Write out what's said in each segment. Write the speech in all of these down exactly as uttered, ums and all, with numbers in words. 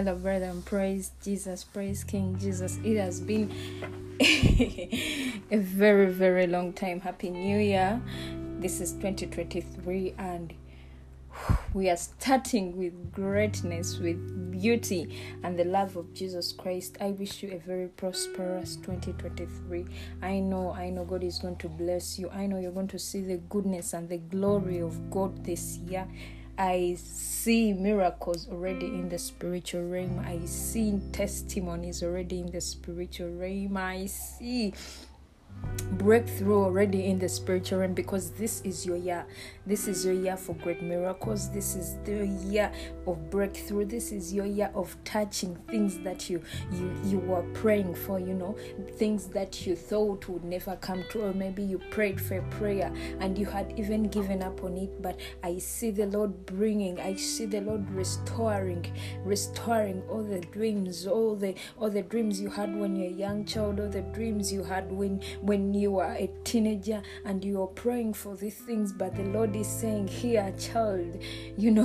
I love bread and praise Jesus, praise King Jesus. It has been a very, very long time. Happy New Year. This is twenty twenty-three and we are starting with greatness, with beauty and the love of Jesus Christ. I wish you a very prosperous twenty twenty-three. I know, I know God is going to bless you. I know you're going to see the goodness and the glory of God this year. I see miracles already in the spiritual realm. I see testimonies already in the spiritual realm. I see breakthrough already in the spiritual realm, because this is your year. This is your year for great miracles. This is the year of breakthrough. This is your year of touching things that you you you were praying for, you know, things that you thought would never come true, or maybe you prayed for a prayer and you had even given up on it, but I see the Lord bringing, I see the Lord restoring, restoring all the dreams, all the all the dreams you had when you're a young child, all the dreams you had when when you are a teenager and you are praying for these things, but the Lord is saying, here, child, you know,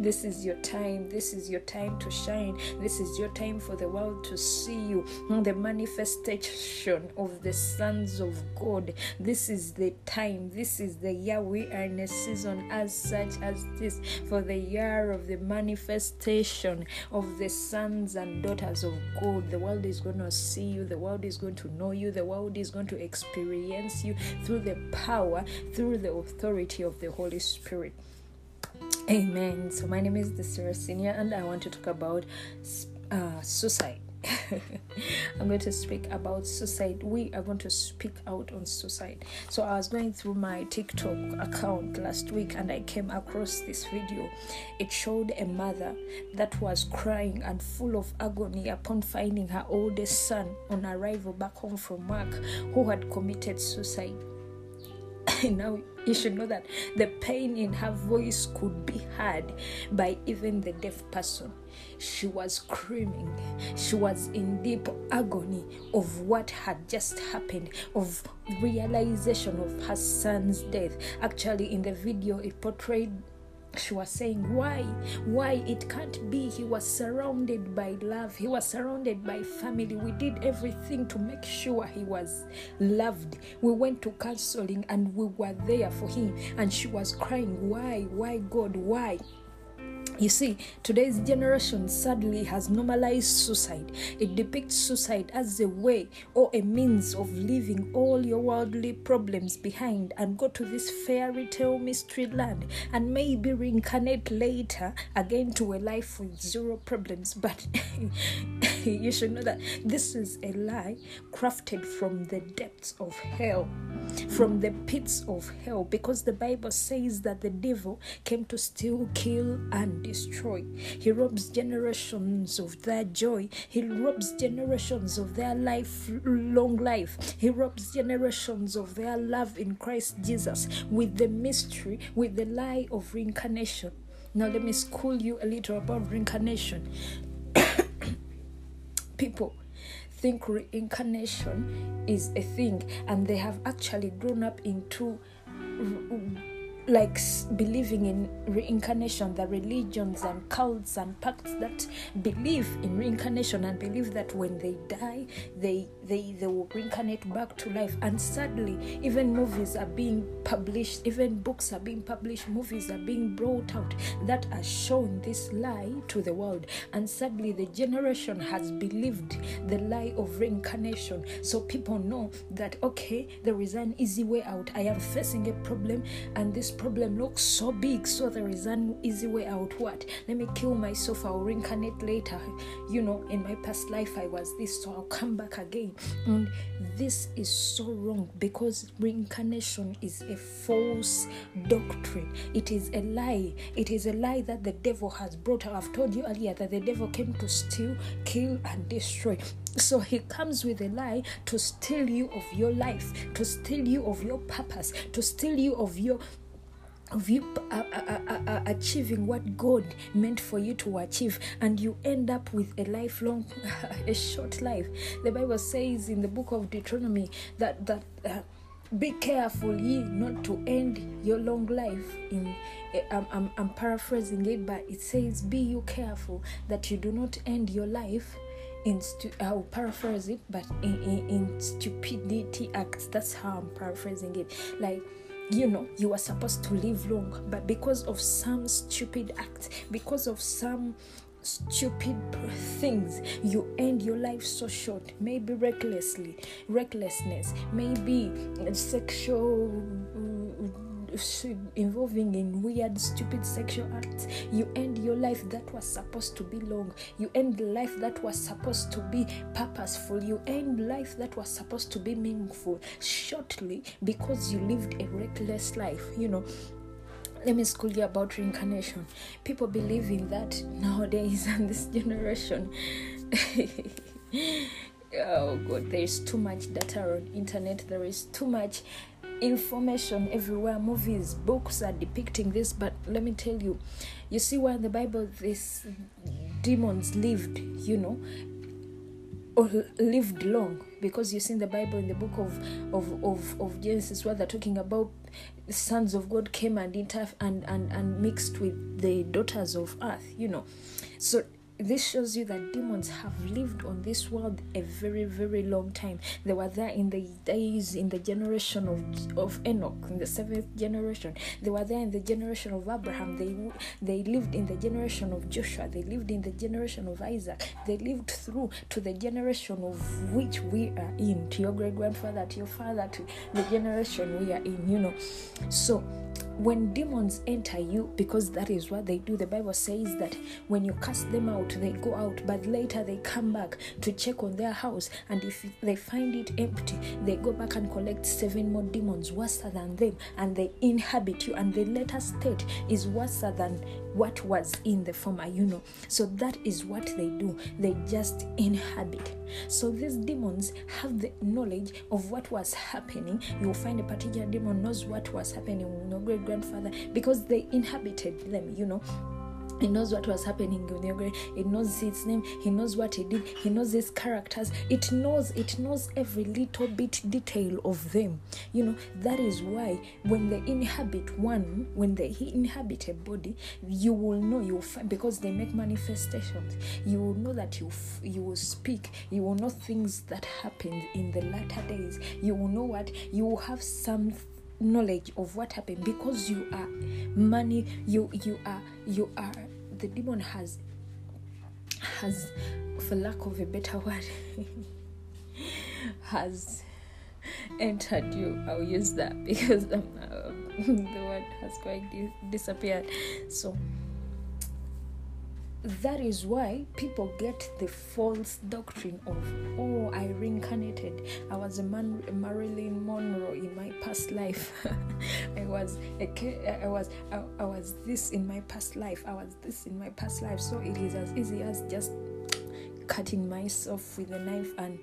this is your time. This is your time to shine. This is your time for the world to see you. The manifestation of the sons of God. This is the time. This is the year. We are in a season as such as this, for the year of the manifestation of the sons and daughters of God. The world is going to see you. The world is going to know you. The world is going to experience you through the power, through the authority of the Holy Spirit. Amen. So my name is Desira Senior, and I want to talk about uh, suicide. I'm going to speak about suicide. We are going to speak out on suicide. So I was going through my TikTok account last week and I came across this video. It showed a mother that was crying and full of agony upon finding her oldest son on arrival back home from work, who had committed suicide. Now you should know that the pain in her voice could be heard by even the deaf person. She was screaming. She was in deep agony of what had just happened, of realization of her son's death. Actually, in the video, it portrayed, she was saying, why? Why? It can't be. He was surrounded by love. He was surrounded by family. We did everything to make sure he was loved. We went to counseling and we were there for him. And she was crying, why? Why, God? Why? You see, today's generation sadly has normalized suicide. It depicts suicide as a way or a means of leaving all your worldly problems behind and go to this fairy tale mystery land and maybe reincarnate later again to a life with zero problems. But you should know that this is a lie crafted from the depths of hell, from the pits of hell, because the Bible says that the devil came to steal, kill, and destroy. He robs generations of their joy. He robs generations of their life, long life. He robs generations of their love in Christ Jesus with the mystery, with the lie of reincarnation. Now let me school you a little about reincarnation. People think reincarnation is a thing, and they have actually grown up into like believing in reincarnation. The religions and cults and pacts that believe in reincarnation and believe that when they die they they they will reincarnate back to life. And sadly, even movies are being published, even books are being published, movies are being brought out that are showing this lie to the world. And sadly, the generation has believed the lie of reincarnation. So people know that, okay, there is an easy way out. I am facing a problem and this problem looks so big, so there is an easy way out. What? Let me kill myself. I'll reincarnate later. You know, in my past life I was this, so I'll come back again. And this is so wrong, because reincarnation is a false doctrine. It is a lie. It is a lie that the devil has brought. I've told you earlier that the devil came to steal, kill, and destroy. So he comes with a lie to steal you of your life, to steal you of your purpose, to steal you of your of you uh, uh, uh, uh, achieving what God meant for you to achieve, and you end up with a lifelong, a short life. The Bible says in the book of Deuteronomy that that uh, be careful ye not to end your long life in I'm, I'm, I'm paraphrasing it, but it says, be you careful that you do not end your life in stu- I'll paraphrase it, but in, in, in stupidity acts. That's how I'm paraphrasing it. Like, you know, you are supposed to live long, but because of some stupid act, because of some stupid things, you end your life so short. Maybe recklessly, recklessness, maybe sexual, involving in weird, stupid sexual acts. You end your life that was supposed to be long. You end life that was supposed to be purposeful. You end life that was supposed to be meaningful shortly because you lived a reckless life. You know, let me school you about reincarnation. People believe in that nowadays and this generation. Oh God, there is too much data on internet. There is too much information everywhere. Movies, books are depicting this. But let me tell you, you see why in the Bible these demons lived, you know, or lived long. Because you see in the Bible, in the book of of of, of Genesis, where they're talking about sons of God came and inter- and, and and mixed with the daughters of earth, you know. So this shows you that demons have lived on this world a very, very long time. They were there in the days, in the generation of of Enoch, in the seventh generation. They were there in the generation of Abraham. They they lived in the generation of Joshua. They lived in the generation of Isaac. They lived through to the generation of which we are in, to your great-grandfather, to your father, to the generation we are in, you know. So when demons enter you, because that is what they do, the Bible says that when you cast them out, they go out, but later they come back to check on their house, and if they find it empty, they go back and collect seven more demons worse than them, and they inhabit you, and the later state is worse than what was in the former, you know. So that is what they do. They just inhabit. So these demons have the knowledge of what was happening. You'll find a particular demon knows what was happening with your great grandfather because they inhabited them, you know. He knows what was happening with your great, it knows its name, he knows what he did, he knows his characters, it knows it knows every little bit detail of them, you know. That is why when they inhabit one, when they inhabit a body, you will know, you will find, because they make manifestations, you will know that you you will speak, you will know things that happened in the latter days, you will know what, you will have some knowledge of what happened, because you are money, you you are you are the demon has has for lack of a better word has entered you. I'll use that because um, uh, the word has quite dis- disappeared. So that is why people get the false doctrine of, oh, I reincarnated. I was a man, Marilyn Monroe in my past life. I was, a, I was, I, I was this in my past life. I was this in my past life. So it is as easy as just cutting myself with a knife, and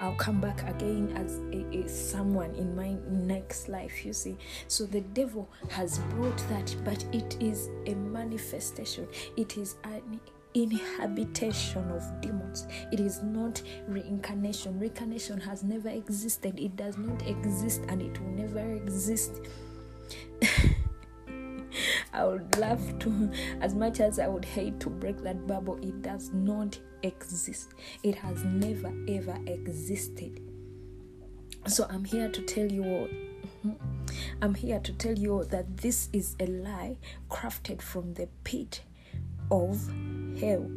I'll come back again as a, a someone in my next life, you see. So the devil has brought that, but it is a manifestation. It is an inhabitation of demons. It is not reincarnation. Reincarnation has never existed. It does not exist, and it will never exist. I would love to, as much as I would hate to break that bubble, it does not exist. It has never ever existed. So I'm here to tell you all, I'm here to tell you all that this is a lie crafted from the pit of hell.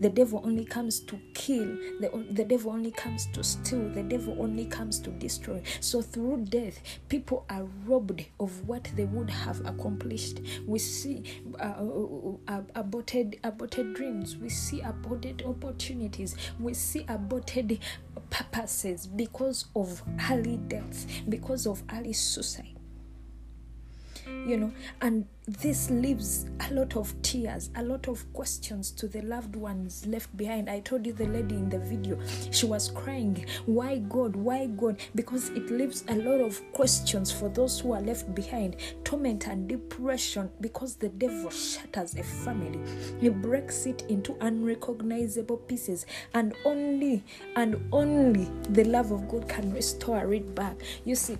The devil only comes to kill. The, the devil only comes to steal. The devil only comes to destroy. So through death, people are robbed of what they would have accomplished. We see uh, uh, aborted, aborted dreams. We see aborted opportunities. We see aborted purposes because of early deaths, because of early suicide. you know, and this leaves a lot of tears, a lot of questions to the loved ones left behind. I told you the lady in the video, she was crying, why God, why God? Because it leaves a lot of questions for those who are left behind, torment and depression, because the devil shatters a family. He breaks it into unrecognizable pieces, and only, and only the love of God can restore it back. You see,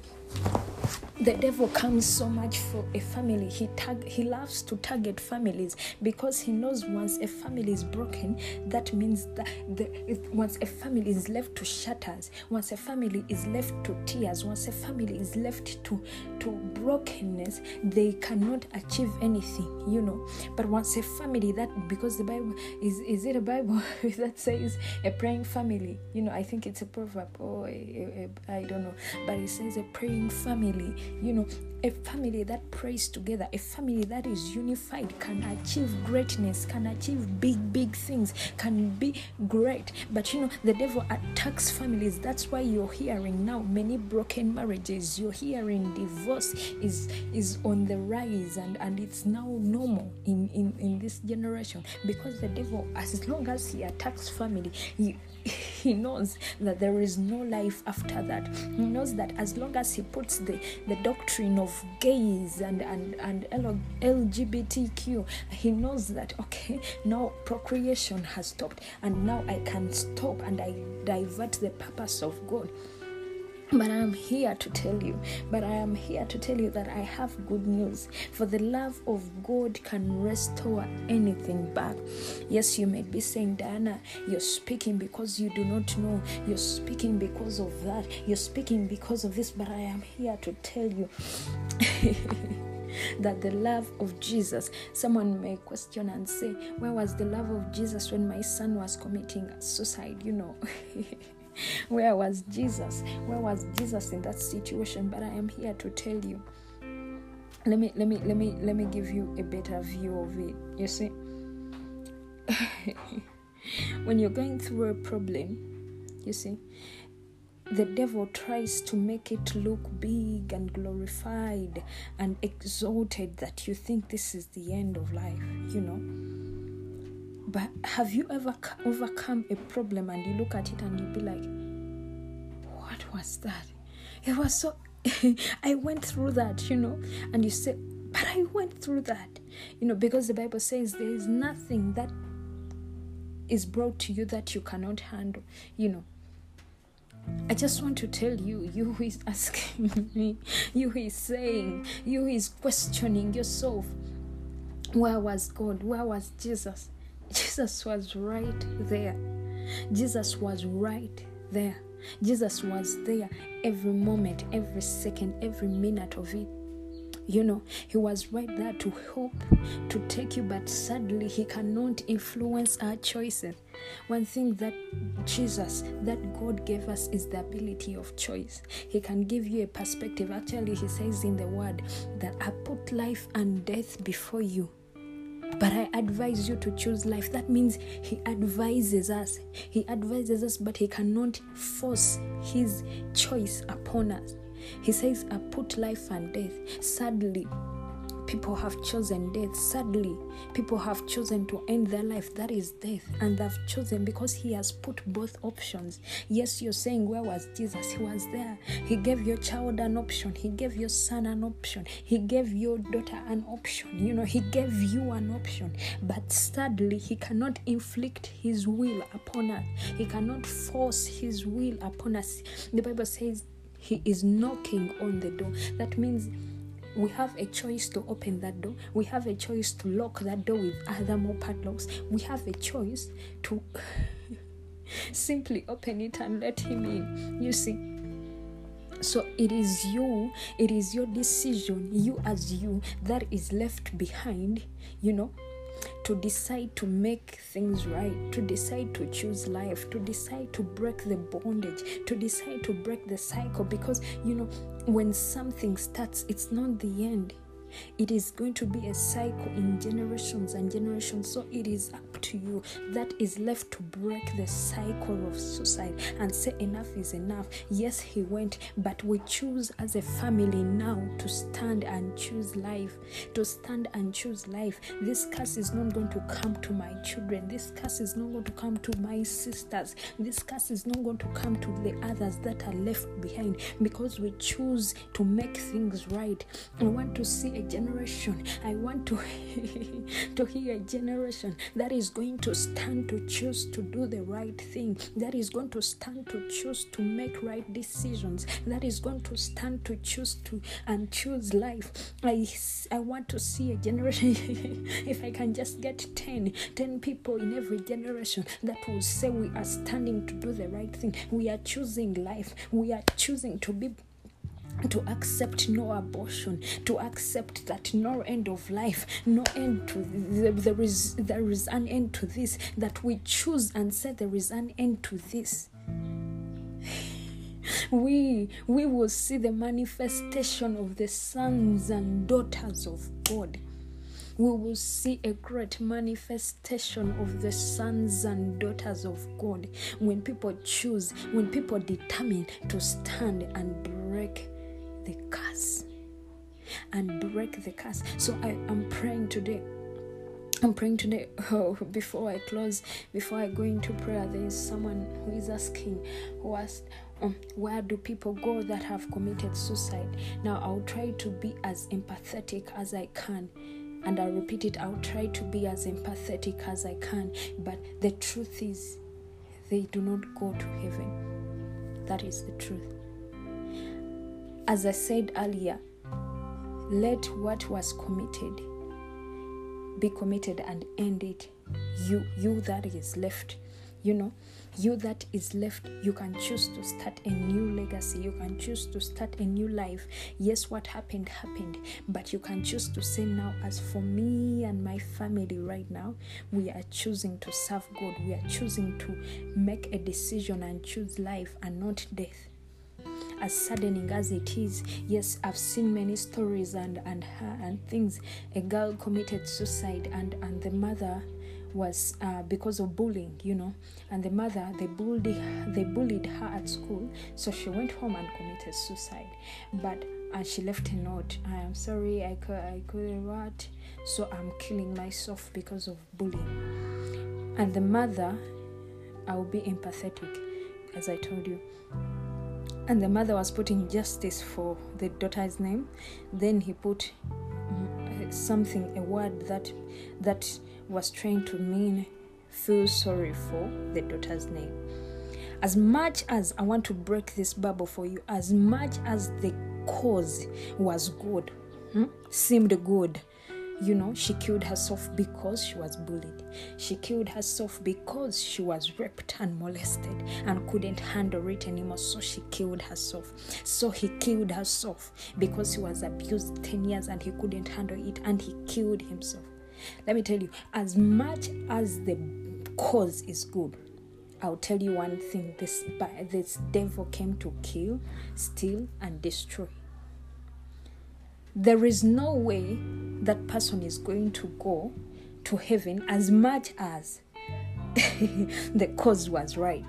the devil comes so much for a family. He tag, he loves to target families because he knows once a family is broken, that means that the, once a family is left to shatters, once a family is left to tears, once a family is left to, to brokenness, they cannot achieve anything, you know. But once a family, that, because the Bible, is, is it a Bible that says a praying family? You know, I think it's a proverb, or a, a, I don't know, but it says a praying family. You know, a family that prays together, a family that is unified can achieve greatness, can achieve big, big things, can be great. But you know, the devil attacks families. That's why you're hearing now many broken marriages. You're hearing divorce is is on the rise, and, and it's now normal in, in, in this generation. Because the devil, as long as he attacks family, he, he knows that there is no life after that. He knows that as long as he puts the, the doctrine of gays and, and, and L G B T Q, he knows that, okay, now procreation has stopped, and now I can stop and I divert the purpose of God. But I am here to tell you, but I am here to tell you that I have good news. For the love of God can restore anything back. Yes, you may be saying, Diana, you're speaking because you do not know. You're speaking because of that. You're speaking because of this. But I am here to tell you that the love of Jesus, someone may question and say, where was the love of Jesus when my son was committing suicide, you know? Where was Jesus? Where was Jesus in that situation? But I am here to tell you. Let me let me let me let me give you a better view of it. You see, when you're going through a problem, you see, the devil tries to make it look big and glorified and exalted, that you think this is the end of life, you know. But have you ever overcome a problem and you look at it and you be like, what was that? It was so, I went through that, you know. And you say, but I went through that. You know, because the Bible says there is nothing that is brought to you that you cannot handle, you know. I just want to tell you, you who is asking me, you who is saying, you who is questioning yourself, where was God? Where was Jesus? Jesus was right there. Jesus was right there. Jesus was there every moment, every second, every minute of it. You know, he was right there to help, to take you, but sadly, he cannot influence our choices. One thing that Jesus, that God gave us, is the ability of choice. He can give you a perspective. Actually, he says in the word that I put life and death before you, but I advise you to choose life. That means he advises us. He advises us, but he cannot force his choice upon us. He says, I put life and death. Sadly, people have chosen death. Sadly, people have chosen to end their life. That is death. And they've chosen because he has put both options. Yes, you're saying, where was Jesus? He was there. He gave your child an option. He gave your son an option. He gave your daughter an option. You know, he gave you an option. But sadly, he cannot inflict his will upon us. He cannot force his will upon us. The Bible says he is knocking on the door. That means we have a choice to open that door. We have a choice to lock that door with other more padlocks. We have a choice to simply open it and let him in. You see? So it is you, it is your decision, you as you, that is left behind, you know, to decide to make things right, to decide to choose life, to decide to break the bondage, to decide to break the cycle. Because, you know, when something starts, it's not the end. It is going to be a cycle in generations and generations. So it is up to you that is left to break the cycle of suicide and say enough is enough. Yes, he went, but we choose as a family now to stand and choose life. To stand and choose life. This curse is not going to come to my children. This curse is not going to come to my sisters. This curse is not going to come to the others that are left behind, because we choose to make things right. I want to see a generation. I want to, to hear a generation that is going to stand to choose to do the right thing, that is going to stand to choose to make right decisions, that is going to stand to choose to and choose life. I, I want to see a generation, if I can just get ten, ten people in every generation that will say we are standing to do the right thing. We are choosing life. We are choosing to be to accept no abortion, to accept that no end of life, no end to th- there is there is an end to this, that we choose and say there is an end to this. We we will see the manifestation of the sons and daughters of God. We will see a great manifestation of the sons and daughters of God when people choose, when people determine to stand and break the curse and break the curse. So I am praying today. I'm praying today. Oh, before I close, before I go into prayer, there is someone who is asking, who asked, um, where do people go that have committed suicide? Now, I'll try to be as empathetic as I can. And I'll repeat it, I'll try to be as empathetic as I can. But the truth is, they do not go to heaven. That is the truth. As I said earlier, let what was committed be committed and end it. You, you that is left, you know, you that is left, you can choose to start a new legacy. You can choose to start a new life. Yes, what happened, happened. But you can choose to say now, as for me and my family right now, we are choosing to serve God. We are choosing to make a decision and choose life and not death. As saddening as it is, yes, I've seen many stories and and and things. A girl committed suicide, and and the mother was uh, because of bullying, you know. And the mother, they bullied they bullied her at school, so she went home and committed suicide. But and she left a note. I am sorry, I could I couldn't what, so I'm killing myself because of bullying. And the mother, I will be empathetic, as I told you. And the mother was putting justice for the daughter's name. Then he put something, a word that that was trying to mean feel sorry for the daughter's name. As much as I want to break this bubble for you, as much as the cause was good, hmm, seemed good, you know, she killed herself because she was bullied. She killed herself because she was raped and molested and couldn't handle it anymore, so she killed herself. So he killed herself because he was abused ten years and he couldn't handle it, and he killed himself. Let me tell you, as much as the cause is good, I'll tell you one thing. This, this devil came to kill, steal, and destroy. There is no way that person is going to go to heaven as much as the cause was right.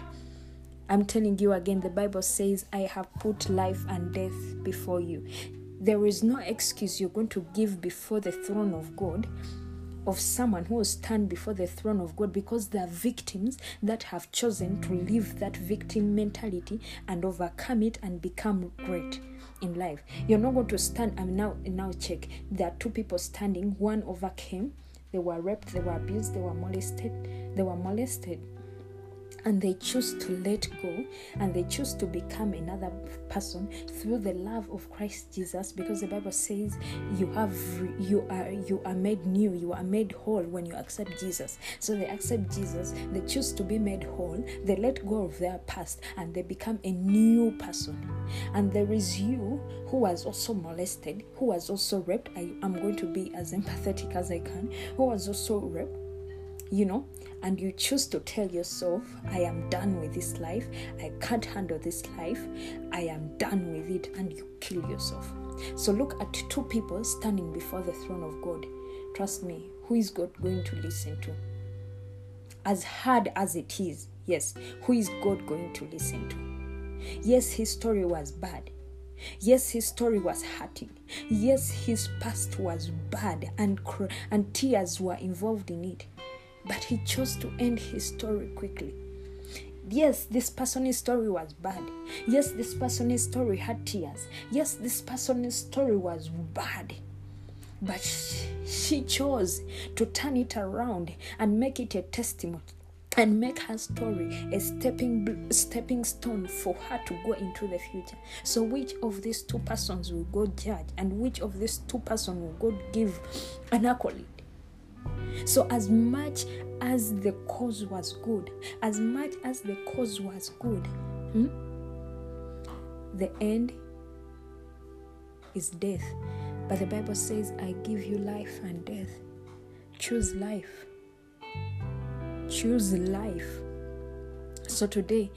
I'm telling you again, the Bible says, I have put life and death before you. There is no excuse you're going to give before the throne of God, of someone who will stand before the throne of God, because there are victims that have chosen to live that victim mentality and overcome it and become great in life. You're not going to stand and now now check. There are two people standing. One overcame. They were raped. They were abused. They were molested. They were molested, and they choose to let go, and they choose to become another person through the love of Christ Jesus, because the Bible says you have you are you are made new, you are made whole when you accept Jesus. So they accept Jesus, they choose to be made whole, they let go of their past, and they become a new person. And there is you who was also molested, who was also raped. I am going to be as empathetic as I can, who was also raped, you know, and you choose to tell yourself, I am done with this life, I can't handle this life, I am done with it, and you kill yourself. So look at two people standing before the throne of God. Trust me, who is God going to listen to? As hard as it is, yes, who is God going to listen to? Yes, his story was bad. Yes, his story was hurting. Yes, his past was bad and cr- and tears were involved in it. But he chose to end his story quickly. Yes, this person's story was bad. Yes, this person's story had tears. Yes, this person's story was bad. But she chose to turn it around and make it a testimony, and make her story a stepping stepping stone for her to go into the future. So which of these two persons will God judge, and which of these two persons will God give an accolade? So as much as the cause was good, as much as the cause was good, hmm, the end is death. But the Bible says, I give you life and death. Choose life. Choose life. So today,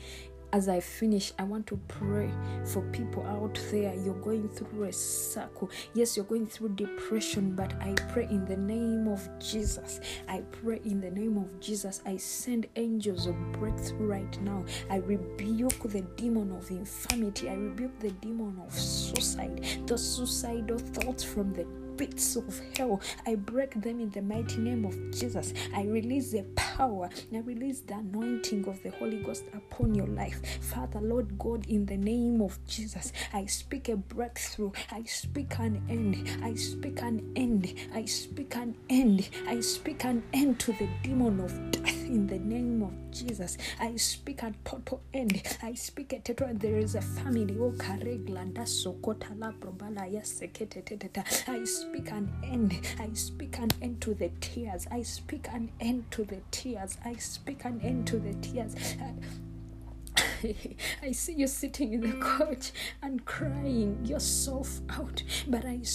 as I finish, I want to pray for people out there. You're going through a circle. Yes, you're going through depression, but I pray in the name of Jesus. I pray in the name of Jesus. I send angels of breakthrough right now. I rebuke the demon of infirmity. I rebuke the demon of suicide, the suicidal thoughts from the pits of hell. I break them in the mighty name of Jesus. I release the power and I release the anointing of the Holy Ghost upon your life. Father, Lord God, in the name of Jesus, I speak a breakthrough. I speak an end. I speak an end. I speak an end. I speak an end to the demon of death. In the name of Jesus, I speak a total end. I speak a total end. There is a family. I speak an end. I speak an end to the tears. I speak an end to the tears. I speak an end to the tears. I see you sitting in the couch and crying yourself out, but I I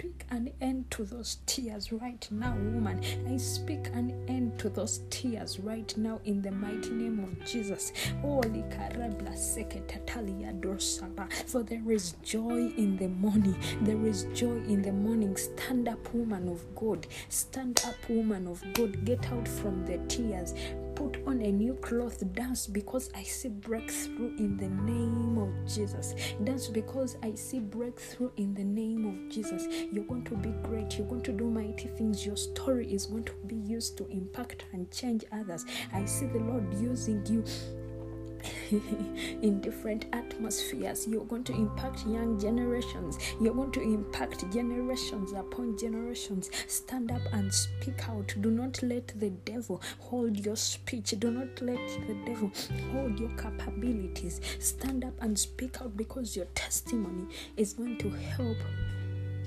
speak an end to those tears right now, woman. I speak an end to those tears right now in the mighty name of Jesus. For there is joy in the morning. There is joy in the morning. Stand up, woman of God. Stand up, woman of God. Get out from the tears. Put on a new cloth. Dance, because I see breakthrough in the name of Jesus. Dance, because I see breakthrough in the name of Jesus. You're going to be great. You're going to do mighty things. Your story is going to be used to impact and change others. I see the Lord using you in different atmospheres. You're going to impact young generations. You're going to impact generations upon generations. Stand up and speak out. Do not let the devil hold your speech. Do not let the devil hold your capabilities. Stand up and speak out, because your testimony is going to help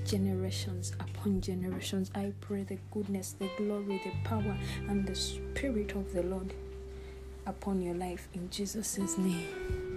generations upon generations. I pray the goodness, the glory, the power, and the Spirit of the Lord upon your life in Jesus' name.